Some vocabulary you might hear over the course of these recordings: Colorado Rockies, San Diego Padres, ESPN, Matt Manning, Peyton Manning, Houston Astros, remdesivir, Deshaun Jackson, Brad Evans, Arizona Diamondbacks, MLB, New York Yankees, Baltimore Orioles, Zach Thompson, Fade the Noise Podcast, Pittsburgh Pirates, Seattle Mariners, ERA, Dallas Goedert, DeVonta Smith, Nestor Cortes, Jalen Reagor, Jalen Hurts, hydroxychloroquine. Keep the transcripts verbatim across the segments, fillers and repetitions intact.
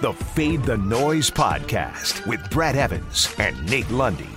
the Fade the Noise Podcast with Brad Evans and Nate Lundy.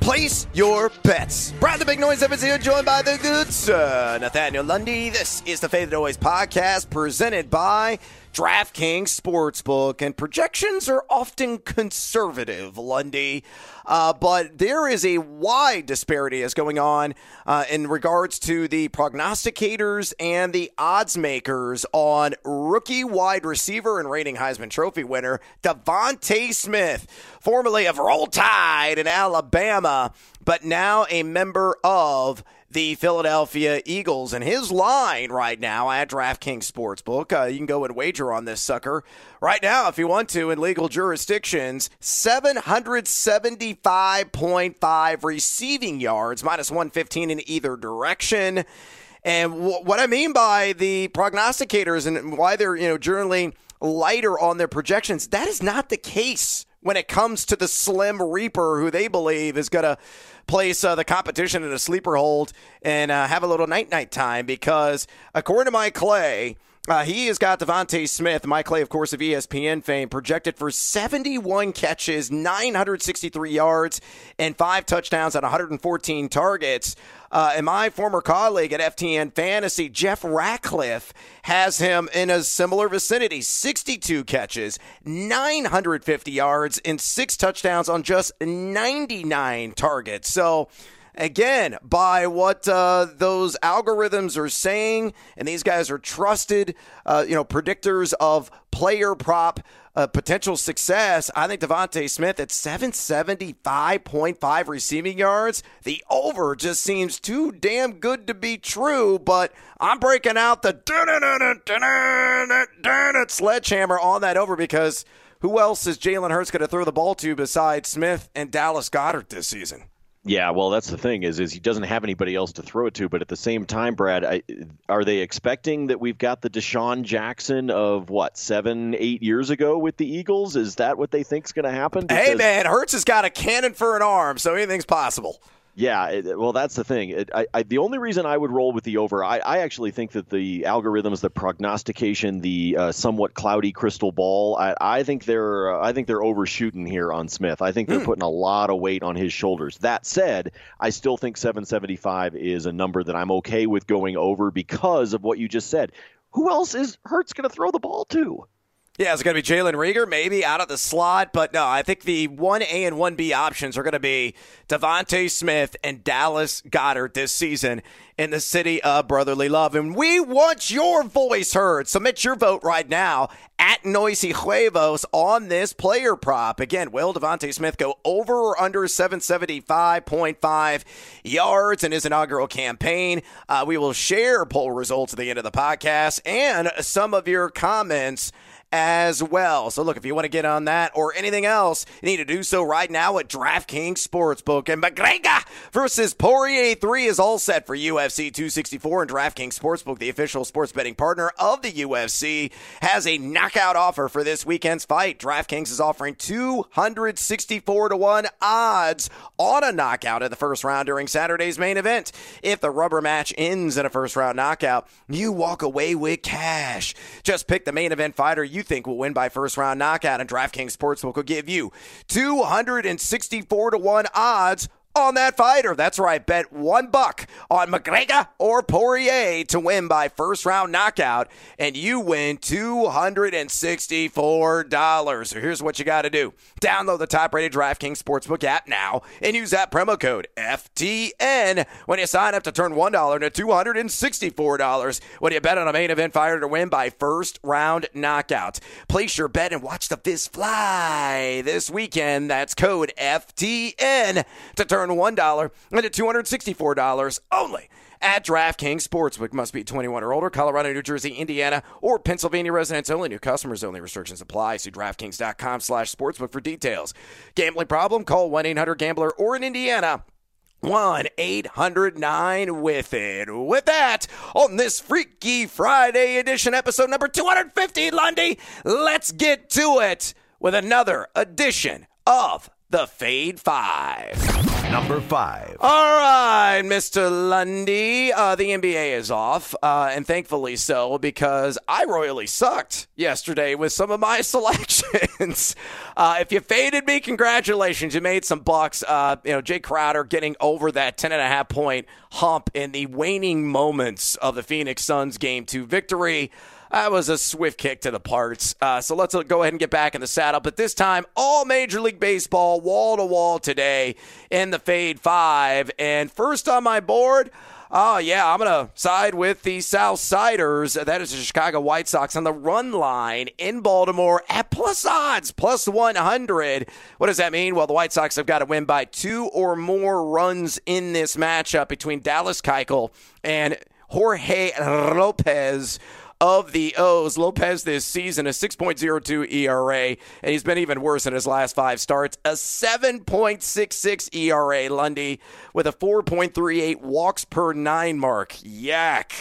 Place your bets. Brad the Big Noise Evans here, joined by the good sir, Nathaniel Lundy. This is the Fade the Noise Podcast presented by DraftKings Sportsbook, and projections are often conservative, Lundy, uh, but there is a wide disparity as going on uh, in regards to the prognosticators and the odds makers on rookie wide receiver and reigning Heisman Trophy winner DeVonta Smith, formerly of Roll Tide in Alabama, but now a member of the Philadelphia Eagles, and his line right now at DraftKings Sportsbook. Uh, you can go and wager on this sucker right now if you want to in legal jurisdictions. seven seventy-five point five receiving yards, minus one fifteen in either direction. And w- what I mean by the prognosticators and why they're, you know, generally lighter on their projections, that is not the case when it comes to the Slim Reaper, who they believe is going to place uh, the competition in a sleeper hold and uh, have a little night-night time, because according to Mike Clay, uh, he has got DeVonta Smith, Mike Clay, of course, of E S P N fame, projected for seventy-one catches, nine sixty-three yards, and five touchdowns on one hundred fourteen targets. Uh, and my former colleague at F T N Fantasy, Jeff Ratcliffe, has him in a similar vicinity. sixty-two catches, nine fifty yards, and six touchdowns on just ninety-nine targets. So, again, by what uh, those algorithms are saying, and these guys are trusted, uh, you know, predictors of player prop uh, potential success, I think DeVonta Smith at seven seventy-five point five receiving yards, the over just seems too damn good to be true, but I'm breaking out the sledgehammer on that over, because who else is Jalen Hurts going to throw the ball to besides Smith and Dallas Goedert this season? Yeah, well, that's the thing is, is he doesn't have anybody else to throw it to. But at the same time, Brad, I, are they expecting that we've got the Deshaun Jackson of, what, seven, eight years ago with the Eagles? Is that what they think's going to happen? Because, hey, man, Hurts has got a cannon for an arm, so anything's possible. Yeah, it, well, that's the thing. It, I, I, the only reason I would roll with the over, I, I actually think that the algorithms, the prognostication, the uh, somewhat cloudy crystal ball, I, I think they're, uh, I think they're overshooting here on Smith. I think they're mm. putting a lot of weight on his shoulders. That said, I still think seven seventy-five is a number that I'm okay with going over because of what you just said. Who else is Hurts going to throw the ball to? Yeah, it's going to be Jalen Reagor, maybe out of the slot, but no, I think the one A and one B options are going to be DeVonta Smith and Dallas Goedert this season in the city of brotherly love. And we want your voice heard. Submit your vote right now at Noisy Huevos on this player prop. Again, will DeVonta Smith go over or under seven seventy-five point five yards in his inaugural campaign? Uh, we will share poll results at the end of the podcast and some of your comments as well. So look, if you want to get on that or anything else, you need to do so right now at DraftKings Sportsbook. And McGregor versus Poirier three is all set for U F C two sixty-four, and DraftKings Sportsbook, the official sports betting partner of the U F C, has a knockout offer for this weekend's fight. DraftKings is offering two sixty-four to one odds on a knockout in the first round during Saturday's main event. If the rubber match ends in a first round knockout, you walk away with cash. Just pick the main event fighter you think will win by first round knockout, and DraftKings Sportsbook will give you two sixty-four to one odds on that fighter. That's right, bet one buck on McGregor or Poirier to win by first round knockout, and you win two hundred sixty-four dollars. So here's what you got to do. Download the top rated DraftKings Sportsbook app now and use that promo code F T N when you sign up to turn one dollar to two hundred sixty-four dollars when you bet on a main event fighter to win by first round knockout. Place your bet and watch the fist fly this weekend. That's code F T N to turn one dollar into two hundred sixty-four dollars only at DraftKings Sportsbook. Must be twenty-one or older. Colorado, New Jersey, Indiana, or Pennsylvania residents only. New customers only. Restrictions apply. See DraftKings.com slash sportsbook for details. Gambling problem? Call one eight hundred gambler or in Indiana, one eight hundred nine with it. With that, on this Freaky Friday edition, episode number two hundred fifty, Lundy, let's get to it with another edition of The Fade Five. number five. All right, Mister Lundy. Uh, the N B A is off, uh, and thankfully so, because I royally sucked yesterday with some of my selections. uh, if you faded me, congratulations. You made some bucks. Uh, you know, Jay Crowder getting over that ten and a half point hump in the waning moments of the Phoenix Suns game two victory. That was a swift kick to the parts. Uh, so let's go ahead and get back in the saddle. But this time, all Major League Baseball, wall-to-wall today in the Fade Five. And first on my board, oh, yeah, I'm going to side with the Southsiders. That is the Chicago White Sox on the run line in Baltimore at plus odds, plus one hundred. What does that mean? Well, the White Sox have got to win by two or more runs in this matchup between Dallas Keuchel and Jorge Lopez of the O's. Lopez this season, a six point oh two E R A, and he's been even worse in his last five starts, a seven point six six E R A, Lundy, with a four point three eight walks per nine mark. Yak.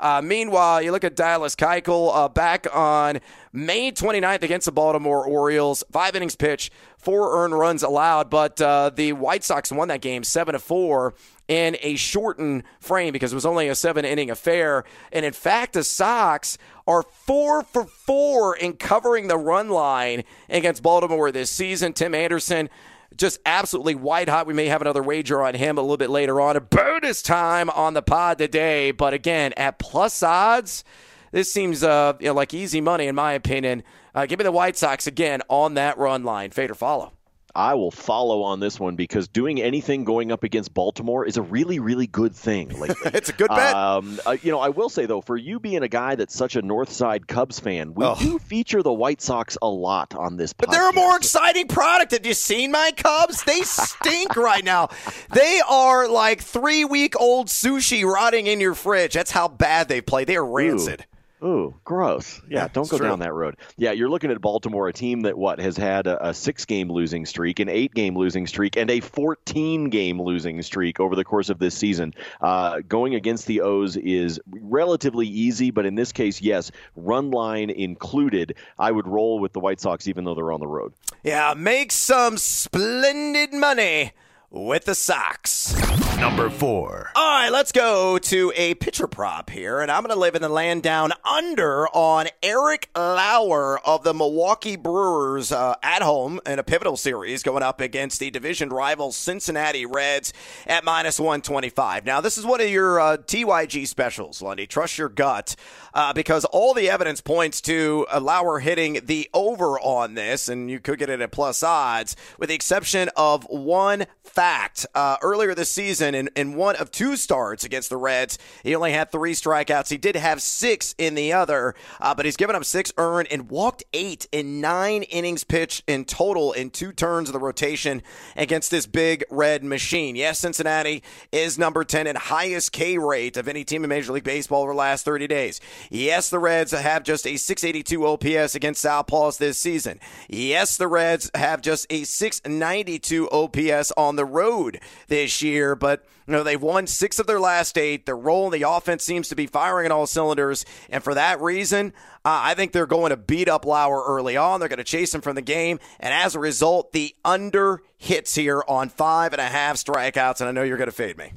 Uh, meanwhile, you look at Dallas Keuchel uh, back on May twenty-ninth against the Baltimore Orioles. Five innings pitched, four earned runs allowed, but uh, the White Sox won that game seven to four in a shortened frame because it was only a seven-inning affair. And, in fact, the Sox are four for four in covering the run line against Baltimore this season. Tim Anderson, just absolutely white hot. We may have another wager on him a little bit later on. A bonus time on the pod today. But again, at plus odds, this seems uh, you know, like easy money, in my opinion. Uh, give me the White Sox again on that run line. Fade or follow? I will follow on this one because doing anything going up against Baltimore is a really, really good thing lately. It's a good bet. Um, uh, you know, I will say, though, for you being a guy that's such a Northside Cubs fan, we Ugh. do feature the White Sox a lot on this podcast. But they're a more exciting product. Have you seen my Cubs? They stink right now. They are like three-week-old sushi rotting in your fridge. That's how bad they play. They are rancid. Ooh. Ooh, gross. Yeah, yeah don't go true. down that road. Yeah, you're looking at Baltimore, a team that, what, has had a, a six-game losing streak, an eight-game losing streak, and a fourteen-game losing streak over the course of this season. Uh, going against the O's is relatively easy, but in this case, yes, run line included, I would roll with the White Sox even though they're on the road. Yeah, make some splendid money with the Sox. Number four. All right, let's go to a pitcher prop here, and I'm going to live in the land down under on Eric Lauer of the Milwaukee Brewers uh, at home in a pivotal series going up against the division rival Cincinnati Reds at minus one twenty-five. Now, this is one of your uh, T Y G specials, Lundy. Trust your gut, uh, because all the evidence points to uh, Lauer hitting the over on this, and you could get it at plus odds, with the exception of one fact. Uh, earlier this season, In, in one of two starts against the Reds, he only had three strikeouts. He did have six in the other, uh, but he's given up six earned and walked eight in nine innings pitched in total in two turns of the rotation against this big red machine. Yes, Cincinnati is number ten in highest K rate of any team in Major League Baseball over the last thirty days. Yes, the Reds have just a six eighty-two O P S against Southpaws this season. Yes, the Reds have just a six ninety-two O P S on the road this year, but But, you know, they've won six of their last eight. Their role in the offense seems to be firing at all cylinders. And for that reason, uh, I think they're going to beat up Lauer early on. They're going to chase him from the game. And as a result, the under hits here on five and a half strikeouts. And I know you're going to fade me.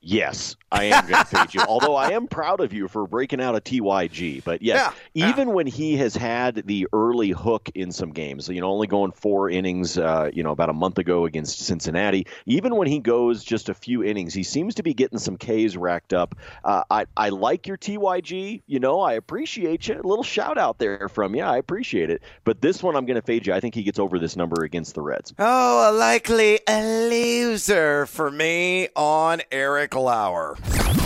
Yes, I am going to fade you, although I am proud of you for breaking out a T Y G. But, yes, yeah, even yeah. when he has had the early hook in some games, you know, only going four innings, uh, you know, about a month ago against Cincinnati, even when he goes just a few innings, he seems to be getting some Ks racked up. Uh, I, I like your T Y G. You know, I appreciate you. A little shout out there from you. I appreciate it. But this one I'm going to fade you. I think he gets over this number against the Reds. Oh, likely a loser for me on Eric Lauer.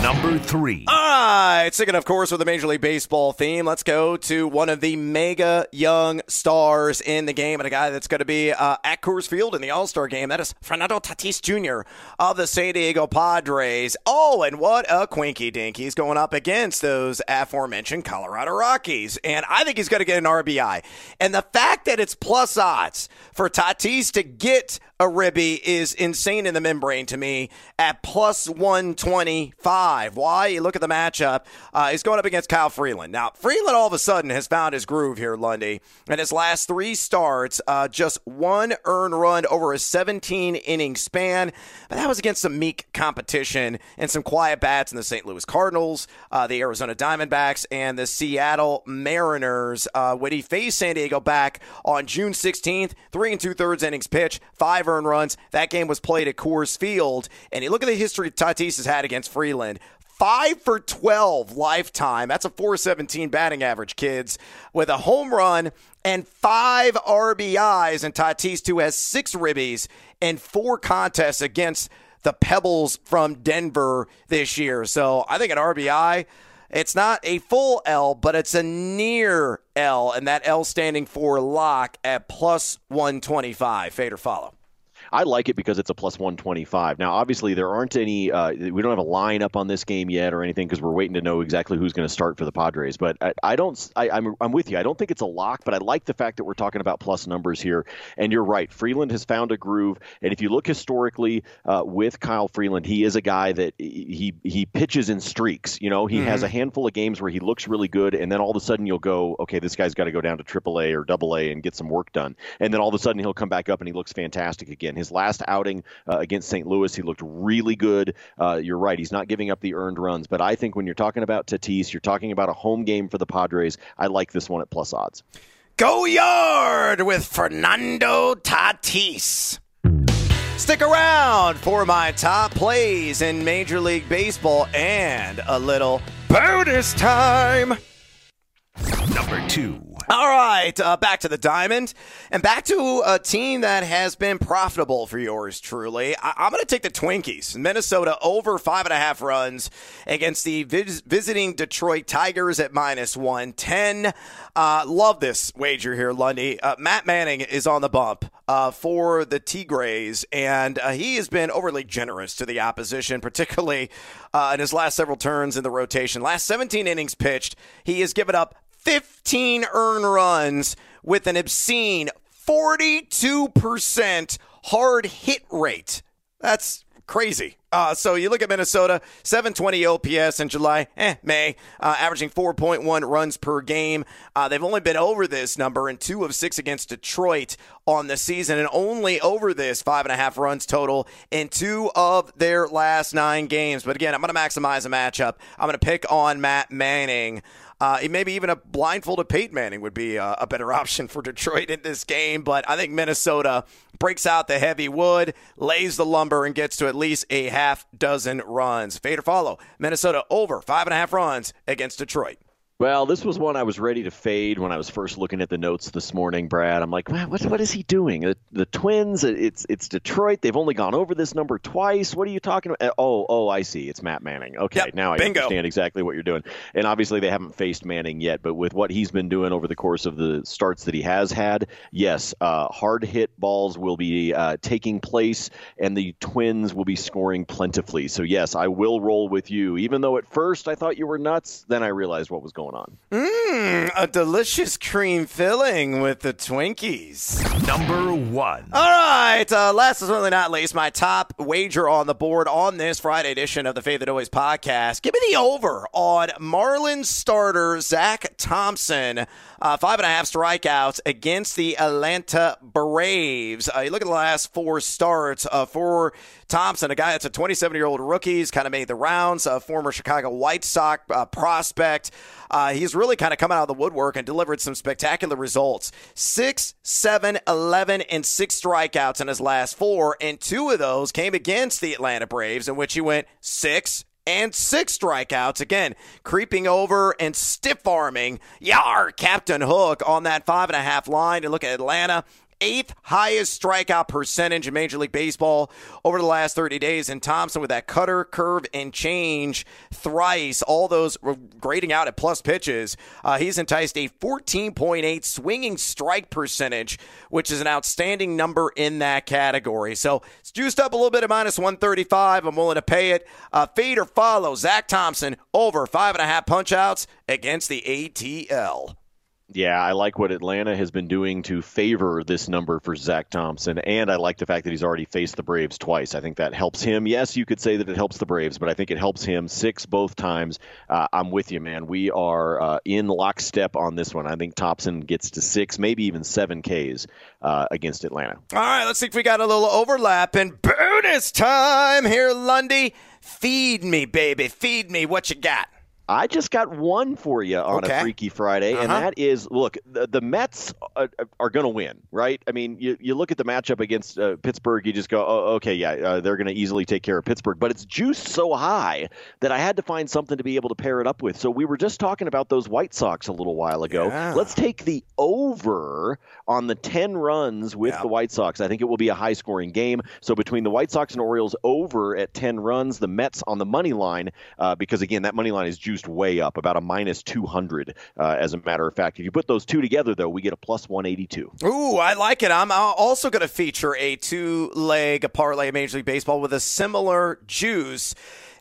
Number three. All right, sticking, of course, with the Major League Baseball theme, let's go to one of the mega young stars in the game and a guy that's going to be uh, at Coors Field in the All-Star game. That is Fernando Tatis Junior of the San Diego Padres. Oh, and what a quinky-dink. He's going up against those aforementioned Colorado Rockies, and I think he's going to get an R B I. And the fact that it's plus odds for Tatis to get Arribee is insane in the membrane to me at plus one twenty-five. Why? You look at the matchup. Uh, he's going up against Kyle Freeland. Now, Freeland all of a sudden has found his groove here, Lundy. In his last three starts, uh, just one earned run over a seventeen-inning span. But that was against some meek competition and some quiet bats in the Saint Louis Cardinals, uh, the Arizona Diamondbacks, and the Seattle Mariners. Uh, when he faced San Diego back on June sixteenth, three and two-thirds innings pitch, five earned runs. That game was played at Coors Field. And you look at the history Tatis has had against Freeland. five for twelve lifetime. That's a four seventeen batting average, kids, with a home run and five R B Is. And Tatis, too, has six ribbies and four contests against the Pebbles from Denver this year. So I think an R B I, it's not a full L, but it's a near L, and that L standing for lock at plus one twenty-five. Fade or follow? I like it because it's a plus one twenty-five. Now, obviously, there aren't any uh, – we don't have a lineup on this game yet or anything because we're waiting to know exactly who's going to start for the Padres. But I, I don't – I'm I'm with you. I don't think it's a lock, but I like the fact that we're talking about plus numbers here. And you're right. Freeland has found a groove. And if you look historically uh, with Kyle Freeland, he is a guy that he he pitches in streaks. You know, he mm-hmm. has a handful of games where he looks really good, and then all of a sudden you'll go, okay, this guy's got to go down to triple A or double A and get some work done. And then all of a sudden he'll come back up and he looks fantastic again. His last outing uh, against Saint Louis, he looked really good. Uh, you're right. He's not giving up the earned runs. But I think when you're talking about Tatis, you're talking about a home game for the Padres. I like this one at plus odds. Go yard with Fernando Tatis. Stick around for my top plays in Major League Baseball and a little bonus time. Number two. All right, uh, back to the diamond and back to a team that has been profitable for yours truly. I- I'm going to take the Twinkies. Minnesota over five and a half runs against the vis- visiting Detroit Tigers at minus one ten. Uh, love this wager here, Lundy. Uh, Matt Manning is on the bump uh, for the Tigres, and uh, he has been overly generous to the opposition, particularly uh, in his last several turns in the rotation. Last seventeen innings pitched, he has given up fifteen earned runs with an obscene forty-two percent hard hit rate. That's crazy. Uh, so you look at Minnesota, seven twenty O P S in July, eh, May, uh, averaging four point one runs per game. Uh, they've only been over this number in two of six against Detroit on the season, and only over this five and a half runs total in two of their last nine games. But again, I'm going to maximize a matchup. I'm going to pick on Matt Manning. Uh, maybe even a blindfolded Peyton Manning would be a, a better option for Detroit in this game. But I think Minnesota breaks out the heavy wood, lays the lumber, and gets to at least a half dozen runs. Fade or follow, Minnesota over five and a half runs against Detroit. Well, this was one I was ready to fade when I was first looking at the notes this morning, Brad. I'm like, wow, what, what is he doing? The, the Twins, it's it's Detroit. They've only gone over this number twice. What are you talking about? Oh, oh, I see. It's Matt Manning. Okay, yep. Now I Bingo. Understand exactly what you're doing. And obviously they haven't faced Manning yet, but with what he's been doing over the course of the starts that he has had, yes, uh, hard hit balls will be uh, taking place, and the Twins will be scoring plentifully. So, yes, I will roll with you. Even though at first I thought you were nuts, then I realized what was going on. on. Mmm, a delicious cream filling with the Twinkies. Number one. All right, uh, last but certainly not least, my top wager on the board on this Friday edition of the Fade the Noise podcast. Give me the over on Marlins starter Zach Thompson. Uh, five and a half strikeouts against the Atlanta Braves. Uh, you look at the last four starts uh, for Thompson, a guy that's a twenty-seven-year-old rookie. He's kind of made the rounds, a former Chicago White Sox uh, prospect. Uh, he's really kind of come out of the woodwork and delivered some spectacular results. six, seven, eleven, and six strikeouts in his last four, and two of those came against the Atlanta Braves, in which he went six and six strikeouts. Again, creeping over and stiff-arming. Yar, Captain Hook on that five-and-a-half line. And look at Atlanta. Eighth highest strikeout percentage in Major League Baseball over the last thirty days. And Thompson with that cutter, curve, and change thrice. All those grading out at plus pitches. Uh, he's enticed a fourteen point eight swinging strike percentage, which is an outstanding number in that category. So it's juiced up a little bit at minus one thirty-five. I'm willing to pay it. Uh, fade or follow Zach Thompson over five and a half punch outs against the A T L. Yeah, I like what Atlanta has been doing to favor this number for Zach Thompson, and I like the fact that he's already faced the Braves twice. I think that helps him. Yes, you could say that it helps the Braves, but I think it helps him six both times. Uh, I'm with you, man. We are uh, in lockstep on this one. I think Thompson gets to six, maybe even seven Ks uh, against Atlanta. All right, let's see if we got a little overlap. And bonus time here, Lundy. Feed me, baby. Feed me what you got. I just got one for you on okay. a Freaky Friday, uh-huh. and that is, look, the, the Mets are, are going to win, right? I mean, you, you look at the matchup against uh, Pittsburgh, you just go, oh, okay, yeah, uh, they're going to easily take care of Pittsburgh. But it's juiced so high that I had to find something to be able to pair it up with. So we were just talking about those White Sox a little while ago. Yeah. Let's take the over on the ten runs with yeah. the White Sox. I think it will be a high-scoring game. So between the White Sox and Orioles over at ten runs, the Mets on the money line, uh, because, again, that money line is juiced way up, about a minus two hundred, uh, as a matter of fact. If you put those two together, though, we get a plus one eighty-two. Ooh, I like it. I'm also going to feature a two-leg parlay of Major League Baseball with a similar juice.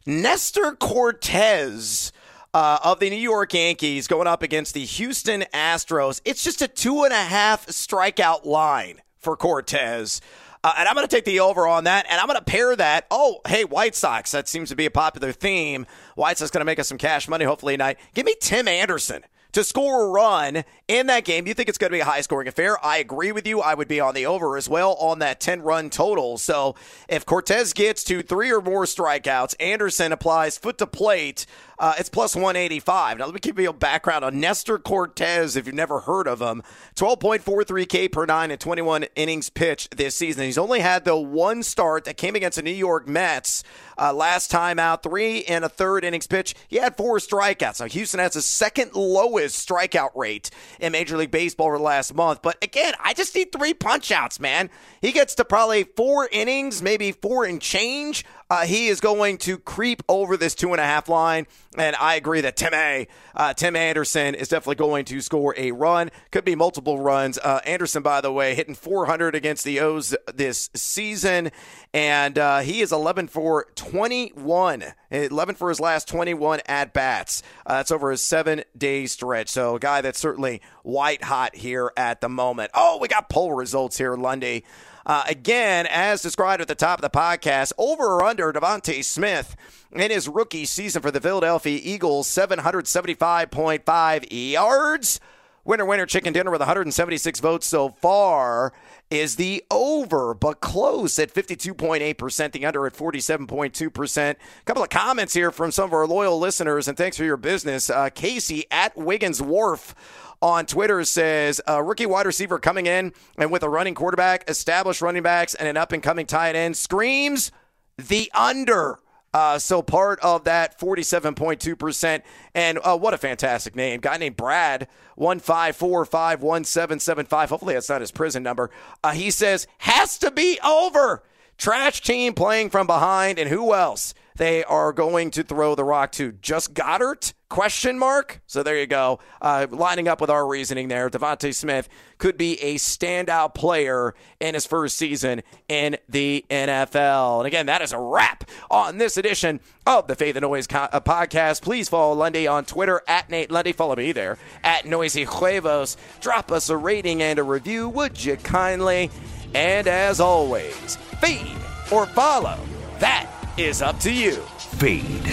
Nestor Cortes uh, of the New York Yankees going up against the Houston Astros. It's just a two-and-a-half strikeout line for Cortes. Uh, and I'm going to take the over on that, and I'm going to pair that. Oh, hey, White Sox. That seems to be a popular theme. White Sox going to make us some cash money hopefully tonight. Give me Tim Anderson to score a run in that game. You think it's going to be a high-scoring affair? I agree with you. I would be on the over as well on that ten-run total. So if Cortes gets to three or more strikeouts, Anderson applies foot to plate, uh, it's plus one eighty-five. Now, let me give you a background on Nestor Cortes, if you've never heard of him. twelve point four three K per nine and twenty-one innings pitched this season. He's only had the one start that came against the New York Mets uh, last time out, three and a third innings pitch. He had four strikeouts. Now, Houston has the second lowest his strikeout rate in Major League Baseball over the last month. But again, I just need three punch-outs, man. He gets to probably four innings, maybe four and change. Uh, he is going to creep over this two-and-a-half line, and I agree that Tim A, uh, Tim Anderson is definitely going to score a run. Could be multiple runs. Uh, Anderson, by the way, hitting four hundred against the O's this season, and uh, he is eleven for twenty-one, eleven for his last twenty-one at-bats. Uh, that's over his seven-day stretch, so a guy that's certainly white-hot here at the moment. Oh, we got poll results here, Lundy. Uh, again, as described at the top of the podcast, over or under DeVonta Smith in his rookie season for the Philadelphia Eagles, seven seventy-five point five yards. Winner, winner, chicken dinner with one hundred seventy-six votes so far is the over, but close at fifty-two point eight percent, the under at forty-seven point two percent. A couple of comments here from some of our loyal listeners, and thanks for your business. Uh, Casey at Wiggins Wharf on Twitter says, a rookie wide receiver coming in and with a running quarterback, established running backs, and an up-and-coming tight end screams the under. Uh, so part of that forty-seven point two percent. And uh, what a fantastic name. Guy named Brad, one five four five one seven seven five. Hopefully that's not his prison number. Uh, he says, has to be over. Trash team playing from behind. And who else? They are going to throw the rock to just Goddard? Question mark. So there you go. Uh, lining up with our reasoning there, DeVonta Smith could be a standout player in his first season in the N F L. And again, that is a wrap on this edition of the Fade the Noise co- uh, podcast. Please follow Lundy on Twitter at Nate Lundy. Follow me there at Noisy Huevos. Drop us a rating and a review, would you kindly? And as always, feed or follow. That is up to you. Fade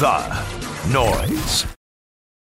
the noise.